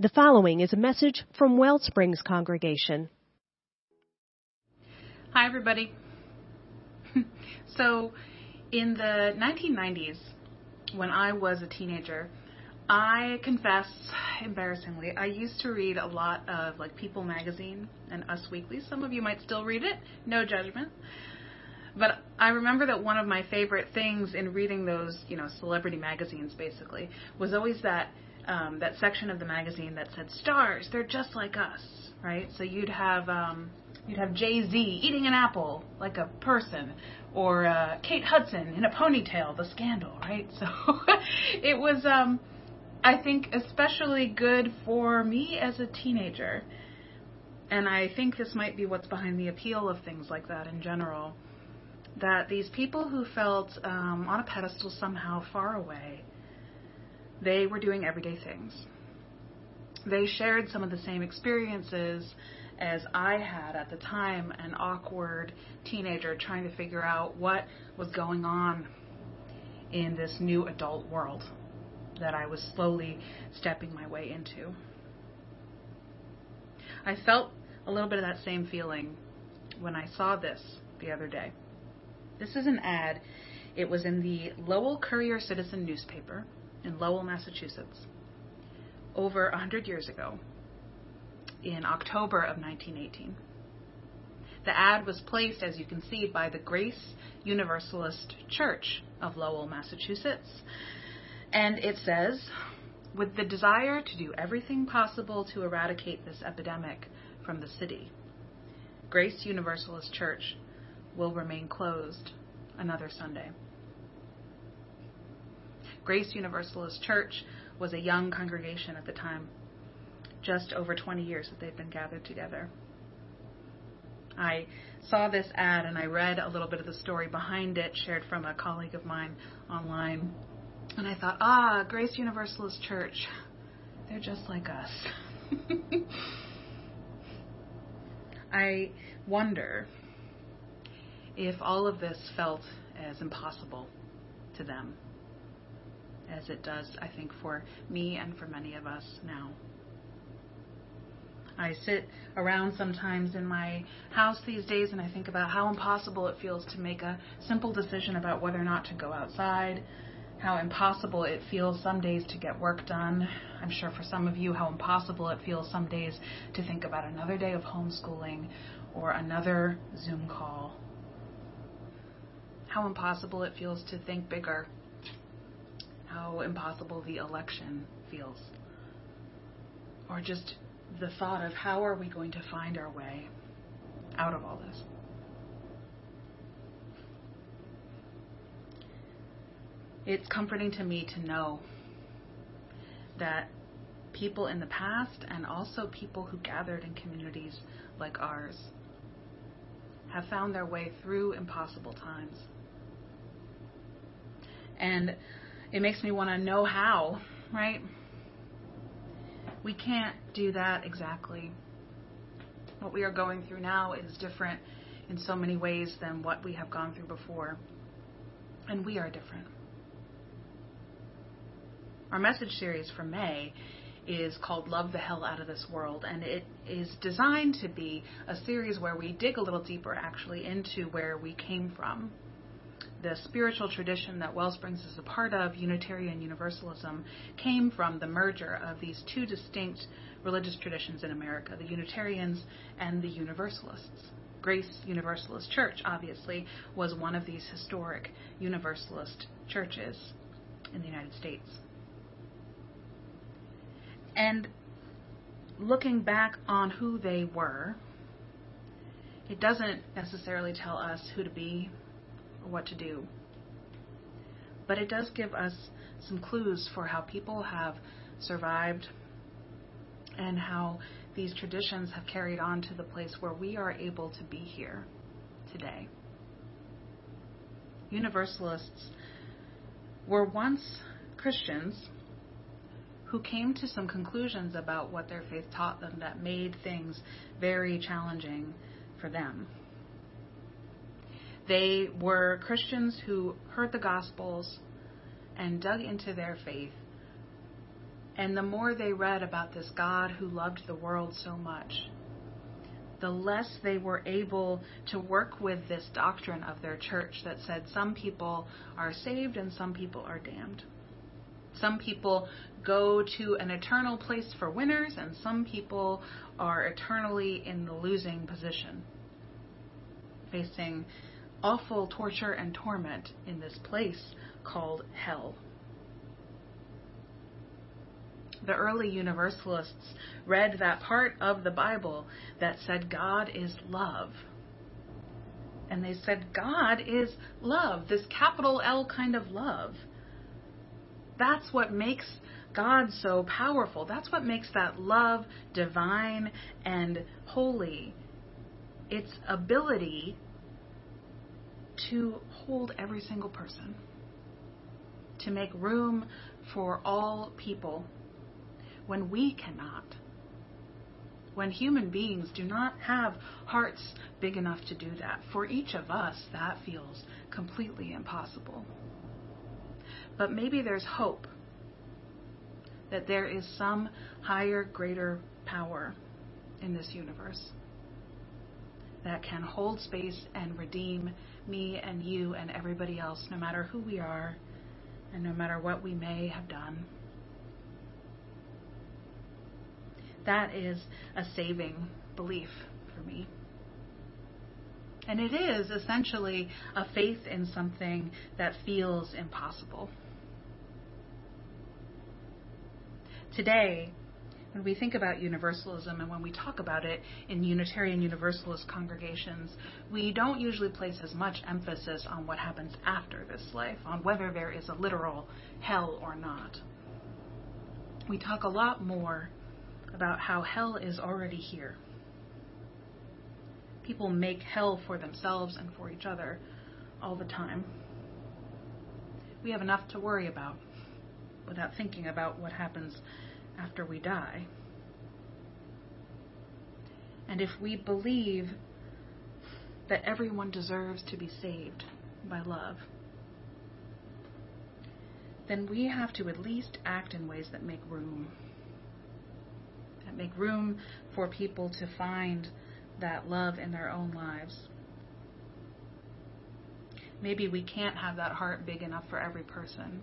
The following is a message from Wellsprings Congregation. Hi, everybody. So, in the 1990s, when I was a teenager, I confess, embarrassingly, I used to read a lot of, People Magazine and Us Weekly. Some of you might still read it. No judgment. But I remember that one of my favorite things in reading those, celebrity magazines, basically, was always that section of the magazine that said, "Stars, they're just like us," right? So you'd have Jay-Z eating an apple like a person, or Kate Hudson in a ponytail, the scandal, right? So it was, I think, especially good for me as a teenager, and I think this might be what's behind the appeal of things like that in general, that these people who felt on a pedestal somehow far away, they were doing everyday things. They shared some of the same experiences as I had at the time, an awkward teenager trying to figure out what was going on in this new adult world that I was slowly stepping my way into. I felt a little bit of that same feeling when I saw this the other day. This is an ad. It was in the Lowell Courier Citizen newspaper in Lowell, Massachusetts, over 100 years ago, in October of 1918. The ad was placed, as you can see, by the Grace Universalist Church of Lowell, Massachusetts, and it says, "With the desire to do everything possible to eradicate this epidemic from the city, Grace Universalist Church will remain closed another Sunday." Grace Universalist Church was a young congregation at the time, just over 20 years that they'd been gathered together. I saw this ad and I read a little bit of the story behind it, shared from a colleague of mine online, and I thought, Grace Universalist Church, they're just like us. I wonder if all of this felt as impossible to them as it does, I think, for me and for many of us now. I sit around sometimes in my house these days and I think about how impossible it feels to make a simple decision about whether or not to go outside, how impossible it feels some days to get work done. I'm sure for some of you how impossible it feels some days to think about another day of homeschooling or another Zoom call. How impossible it feels to think bigger. How impossible the election feels, or just the thought of how are we going to find our way out of all this. It's comforting to me to know that people in the past and also people who gathered in communities like ours have found their way through impossible times. And it makes me want to know how, right? We can't do that exactly. What we are going through now is different in so many ways than what we have gone through before. And we are different. Our message series for May is called Love the Hell Out of This World, and it is designed to be a series where we dig a little deeper, actually, into where we came from. The spiritual tradition that Wellsprings is a part of, Unitarian Universalism, came from the merger of these two distinct religious traditions in America, the Unitarians and the Universalists. Grace Universalist Church, obviously, was one of these historic Universalist churches in the United States. And looking back on who they were, it doesn't necessarily tell us who to be, what to do. But it does give us some clues for how people have survived and how these traditions have carried on to the place where we are able to be here today. Universalists were once Christians who came to some conclusions about what their faith taught them that made things very challenging for them. They were Christians who heard the Gospels and dug into their faith And the more they read about this God who loved the world so much, the less they were able to work with this doctrine of their church that said some people are saved and some people are damned. Some people go to an eternal place for winners, and some people are eternally in the losing position, facing awful torture and torment in this place called hell. The early Universalists read that part of the Bible that said God is love. And they said God is love, this capital L kind of love. That's what makes God so powerful. That's what makes that love divine and holy. Its ability to hold every single person, to make room for all people when we cannot, when human beings do not have hearts big enough to do that. For each of us, that feels completely impossible. But maybe there's hope that there is some higher, greater power in this universe that can hold space and redeem me and you and everybody else, no matter who we are and no matter what we may have done. That is a saving belief for me. And it is essentially a faith in something that feels impossible. Today, when we think about universalism and when we talk about it in Unitarian Universalist congregations, we don't usually place as much emphasis on what happens after this life, on whether there is a literal hell or not. We talk a lot more about how hell is already here. People make hell for themselves and for each other all the time. We have enough to worry about without thinking about what happens after we die. And if we believe that everyone deserves to be saved by love, then we have to at least act in ways that make room. Make room for people to find that love in their own lives. Maybe we can't have that heart big enough for every person,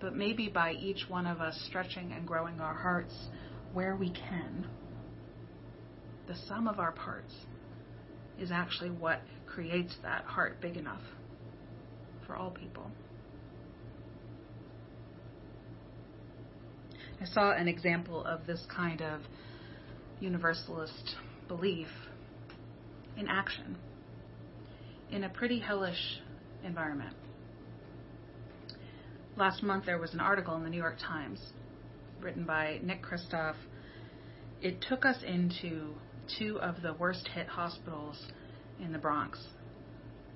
but maybe by each one of us stretching and growing our hearts where we can, the sum of our parts is actually what creates that heart big enough for all people. I saw an example of this kind of universalist belief in action in a pretty hellish environment. Last month there was an article in the New York Times written by Nick Kristof. It took us into two of the worst hit hospitals in the Bronx,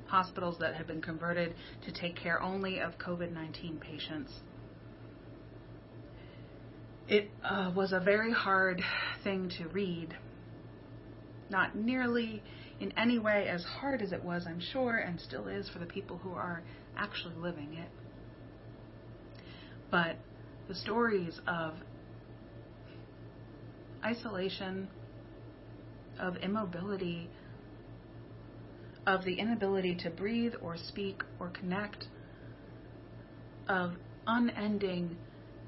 hospitals that had been converted to take care only of COVID-19 patients. It was a very hard thing to read, not nearly in any way as hard as it was, I'm sure, and still is for the people who are actually living it. But the stories of isolation, of immobility, of the inability to breathe or speak or connect, of unending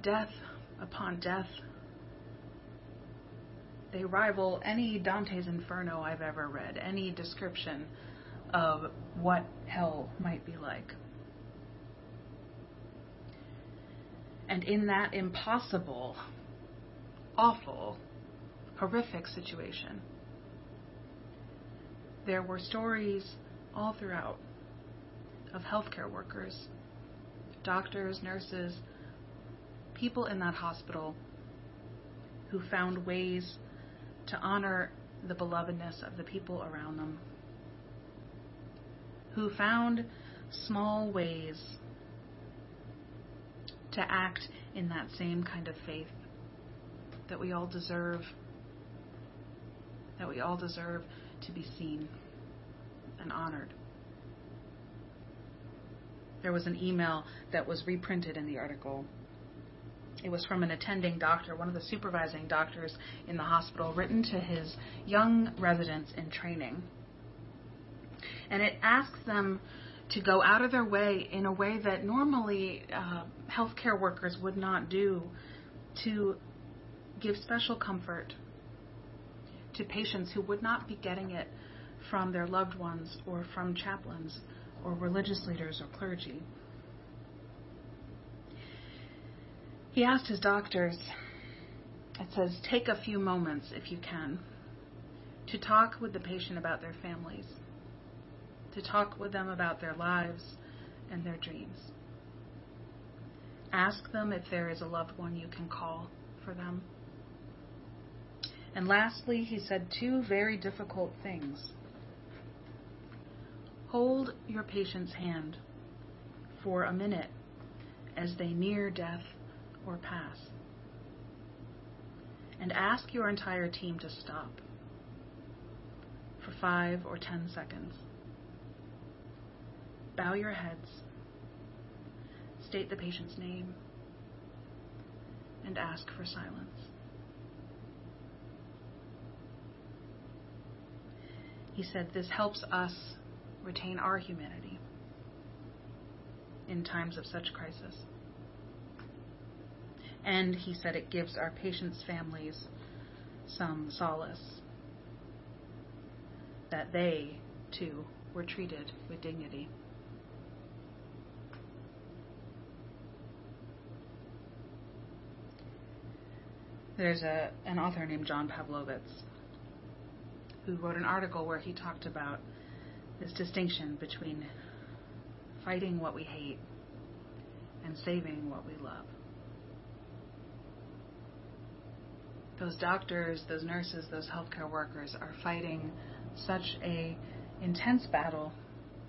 death upon death, they rival any Dante's Inferno I've ever read, any description of what hell might be like. And in that impossible, awful, horrific situation, there were stories all throughout of healthcare workers, doctors, nurses, people in that hospital who found ways to honor the belovedness of the people around them, who found small ways to act in that same kind of faith that we all deserve, to be seen and honored. There was an email that was reprinted in the article It was from an attending doctor, one of the supervising doctors in the hospital, written to his young residents in training. And it asks them to go out of their way in a way that normally healthcare workers would not do, to give special comfort to patients who would not be getting it from their loved ones or from chaplains or religious leaders or clergy. He asked his doctors, it says, take a few moments, if you can, to talk with the patient about their families, to talk with them about their lives and their dreams. Ask them if there is a loved one you can call for them. And lastly, he said two very difficult things. Hold your patient's hand for a minute as they near death or pass. And ask your entire team to stop for 5 or 10 seconds. Bow your heads, state the patient's name, and ask for silence. He said this helps us retain our humanity in times of such crisis. And he said it gives our patients' families some solace that they, too, were treated with dignity. There's an author named John Pavlovitz who wrote an article where he talked about this distinction between fighting what we hate and saving what we love. Those doctors, those nurses, those healthcare workers are fighting such an intense battle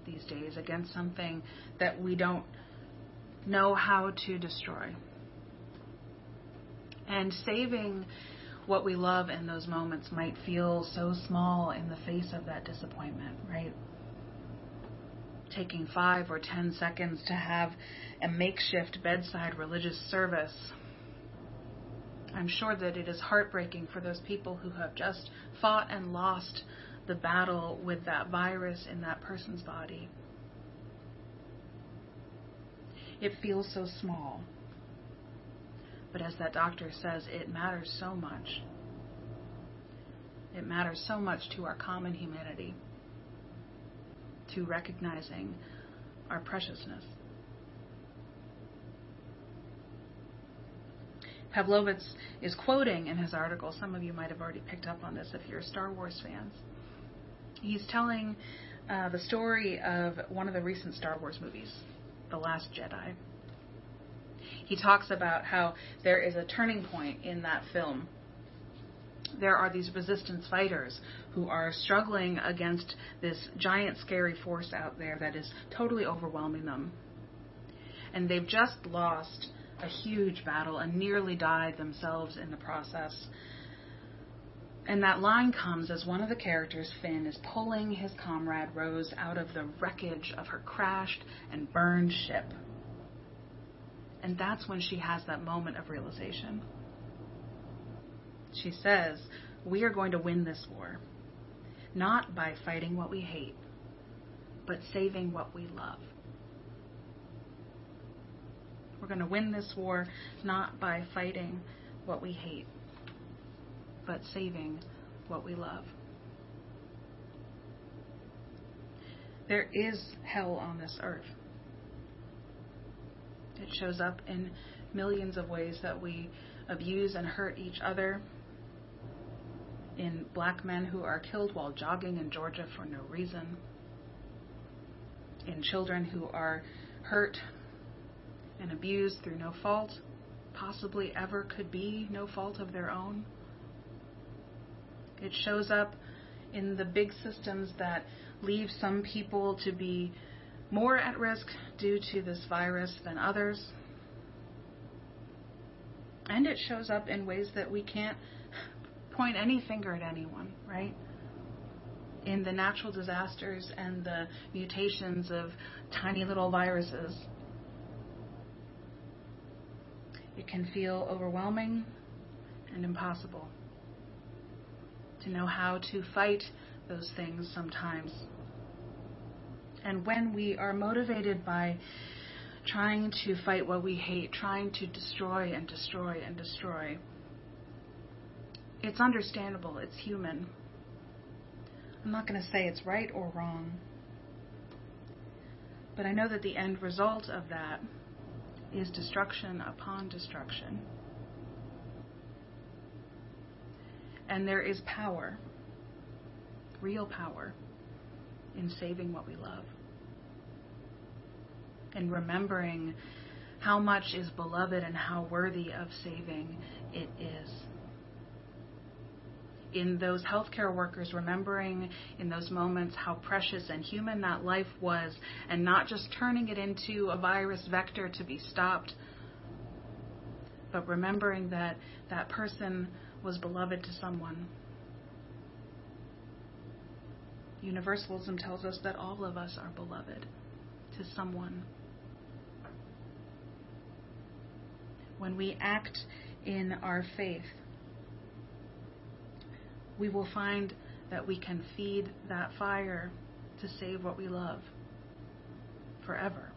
these days against something that we don't know how to destroy. And saving what we love in those moments might feel so small in the face of that disappointment, right? Taking 5 or 10 seconds to have a makeshift bedside religious service. I'm sure that it is heartbreaking for those people who have just fought and lost the battle with that virus in that person's body. It feels so small. But as that doctor says, it matters so much. It matters so much to our common humanity, to recognizing our preciousness. Pavlovitz is quoting in his article, some of you might have already picked up on this if you're Star Wars fans. He's telling the story of one of the recent Star Wars movies, The Last Jedi. He talks about how there is a turning point in that film. There are these resistance fighters who are struggling against this giant, scary force out there that is totally overwhelming them. And they've just lost a huge battle and nearly died themselves in the process. And that line comes as one of the characters, Finn, is pulling his comrade Rose out of the wreckage of her crashed and burned ship. And that's when she has that moment of realization. She says, we are going to win this war, not by fighting what we hate, but saving what we love. We're going to win this war, not by fighting what we hate, but saving what we love. There is hell on this earth. It shows up in millions of ways that we abuse and hurt each other, in black men who are killed while jogging in Georgia for no reason, in children who are hurt and abused through no fault, possibly ever could be, no fault of their own. It shows up in the big systems that leave some people to be more at risk due to this virus than others. And it shows up in ways that we can't point any finger at anyone, right? In the natural disasters and the mutations of tiny little viruses. It can feel overwhelming and impossible to know how to fight those things sometimes. And when we are motivated by trying to fight what we hate, trying to destroy and destroy and destroy, it's understandable, it's human. I'm not going to say it's right or wrong, but I know that the end result of that is destruction upon destruction. And there is power, real power, in saving what we love, and remembering how much is beloved and how worthy of saving it is. In those healthcare workers, remembering in those moments how precious and human that life was, and not just turning it into a virus vector to be stopped, but remembering that that person was beloved to someone. Universalism tells us that all of us are beloved to someone. When we act in our faith, we will find that we can feed that fire to save what we love forever.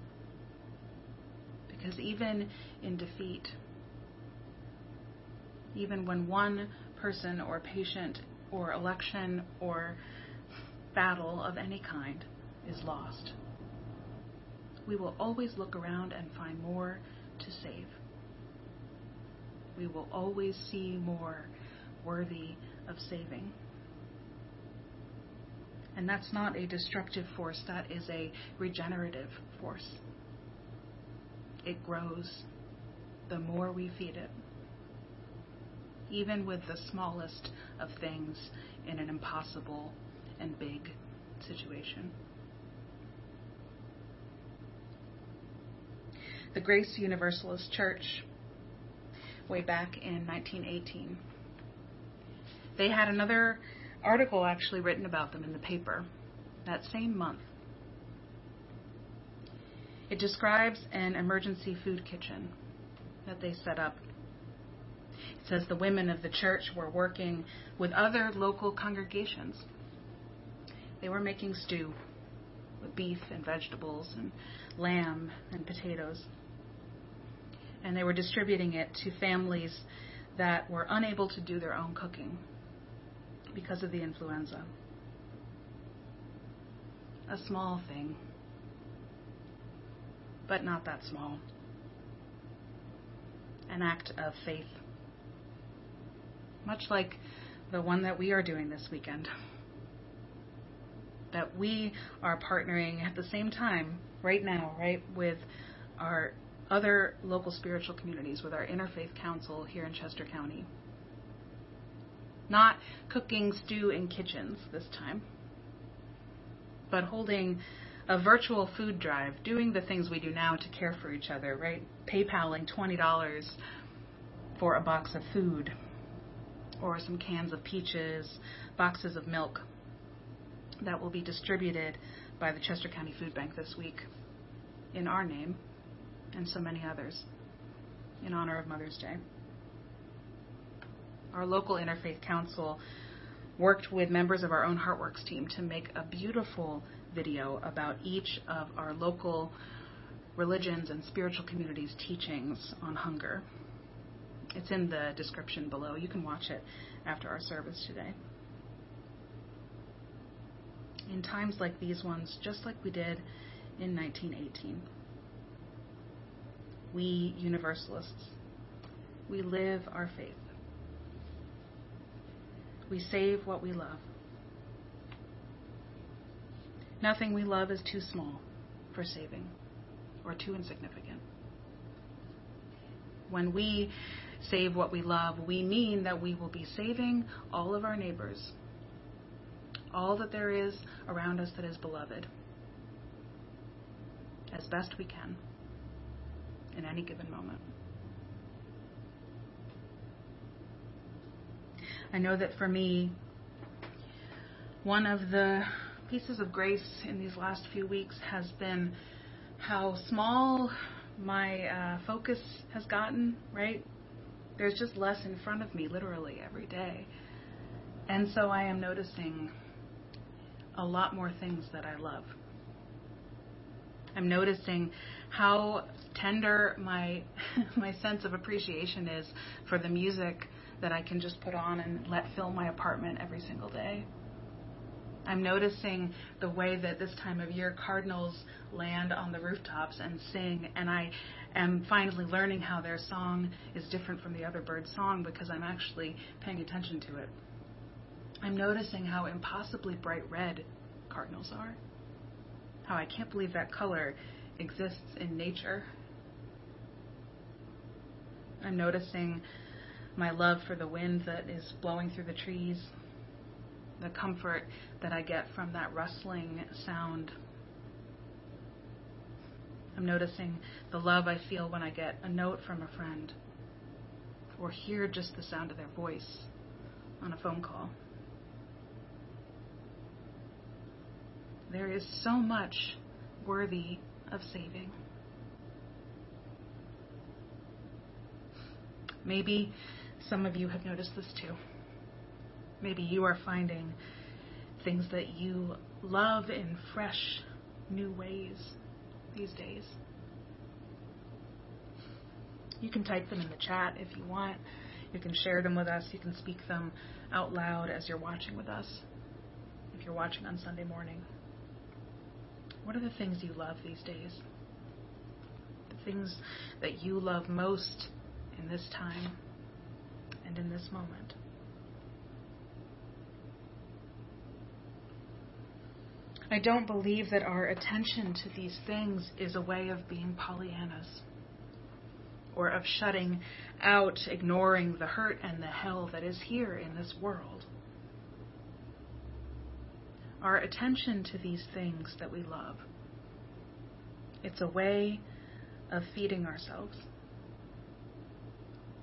Because even in defeat, even when one person or patient or election or battle of any kind is lost, we will always look around and find more to save. We will always see more worthy of saving. And that's not a destructive force, that is a regenerative force. It grows the more we feed it, even with the smallest of things in an impossible and big situation. The Grace Universalist Church, way back in 1918, they had another article actually written about them in the paper that same month. It describes an emergency food kitchen that they set up. It says the women of the church were working with other local congregations. They were making stew with beef and vegetables and lamb and potatoes. And they were distributing it to families that were unable to do their own cooking because of the influenza. A small thing, but not that small. An act of faith, much like the one that we are doing this weekend. That we are partnering at the same time, right now, right, with our other local spiritual communities, with our Interfaith Council here in Chester County. Not cooking stew in kitchens this time, but holding a virtual food drive, doing the things we do now to care for each other, right? PayPaling $20 for a box of food, or some cans of peaches, boxes of milk, that will be distributed by the Chester County Food Bank this week in our name and so many others in honor of Mother's Day. Our local Interfaith Council worked with members of our own Heartworks team to make a beautiful video about each of our local religions and spiritual communities' teachings on hunger. It's in the description below. You can watch it after our service today. In times like these ones, just like we did in 1918. We Universalists, we live our faith. We save what we love. Nothing we love is too small for saving or too insignificant. When we save what we love, we mean that we will be saving all of our neighbors, all that there is around us that is beloved, as best we can in any given moment. I know that for me, one of the pieces of grace in these last few weeks has been how small my focus has gotten, right? There's just less in front of me literally every day. And so I am noticing a lot more things that I love. I'm noticing how tender my sense of appreciation is for the music that I can just put on and let fill my apartment every single day. I'm noticing the way that this time of year cardinals land on the rooftops and sing, and I am finally learning how their song is different from the other bird's song because I'm actually paying attention to it. I'm noticing how impossibly bright red cardinals are. How I can't believe that color exists in nature. I'm noticing my love for the wind that is blowing through the trees, the comfort that I get from that rustling sound. I'm noticing the love I feel when I get a note from a friend or hear just the sound of their voice on a phone call. There is so much worthy of saving. Maybe some of you have noticed this too. Maybe you are finding things that you love in fresh, new ways these days. You can type them in the chat if you want. You can share them with us. You can speak them out loud as you're watching with us, if you're watching on Sunday morning. What are the things you love these days? The things that you love most in this time and in this moment. I don't believe that our attention to these things is a way of being Pollyannas or of shutting out, ignoring the hurt and the hell that is here in this world. Our attention to these things that we love. It's a way of feeding ourselves,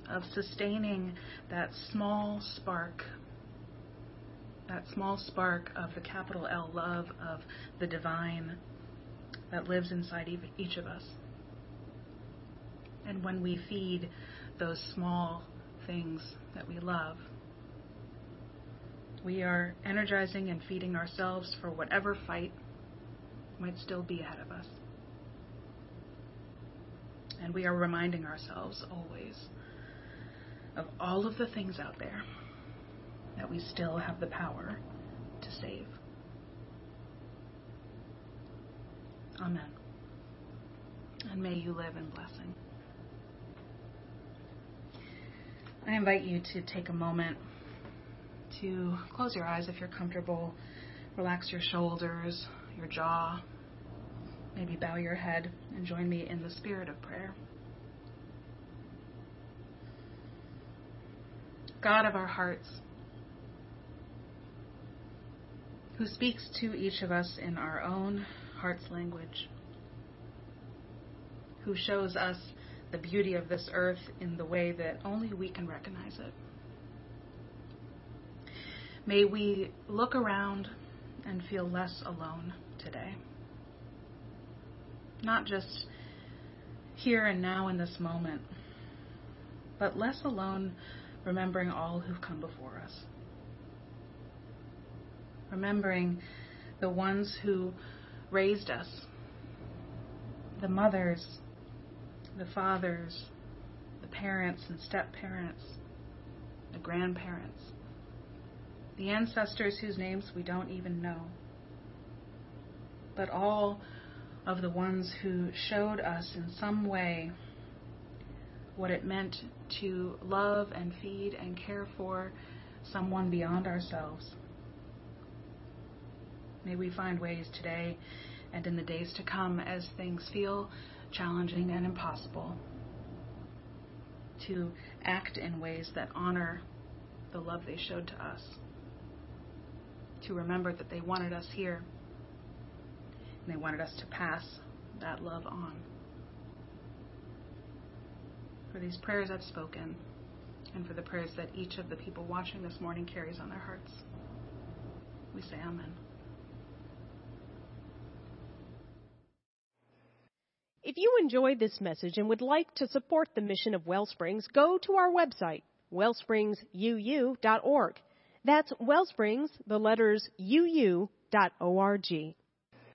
of sustaining that small spark of the capital L love of the divine that lives inside each of us. And when we feed those small things that we love, we are energizing and feeding ourselves for whatever fight might still be ahead of us. And we are reminding ourselves always of all of the things out there that we still have the power to save. Amen. And may you live in blessing. I invite you to take a moment to close your eyes if you're comfortable, relax your shoulders, your jaw, maybe bow your head and join me in the spirit of prayer. God of our hearts, who speaks to each of us in our own heart's language, who shows us the beauty of this earth in the way that only we can recognize it. May we look around and feel less alone today. Not just here and now in this moment, but less alone remembering all who've come before us. Remembering the ones who raised us, the mothers, the fathers, the parents and step-parents, the grandparents, the ancestors whose names we don't even know, but all of the ones who showed us in some way what it meant to love and feed and care for someone beyond ourselves. May we find ways today and in the days to come, as things feel challenging and impossible, to act in ways that honor the love they showed to us, to remember that they wanted us here and they wanted us to pass that love on. For these prayers I've spoken and for the prayers that each of the people watching this morning carries on their hearts, we say amen. If you enjoyed this message and would like to support the mission of Wellsprings, go to our website, wellspringsuu.org. That's Wellsprings, the letters UU.org.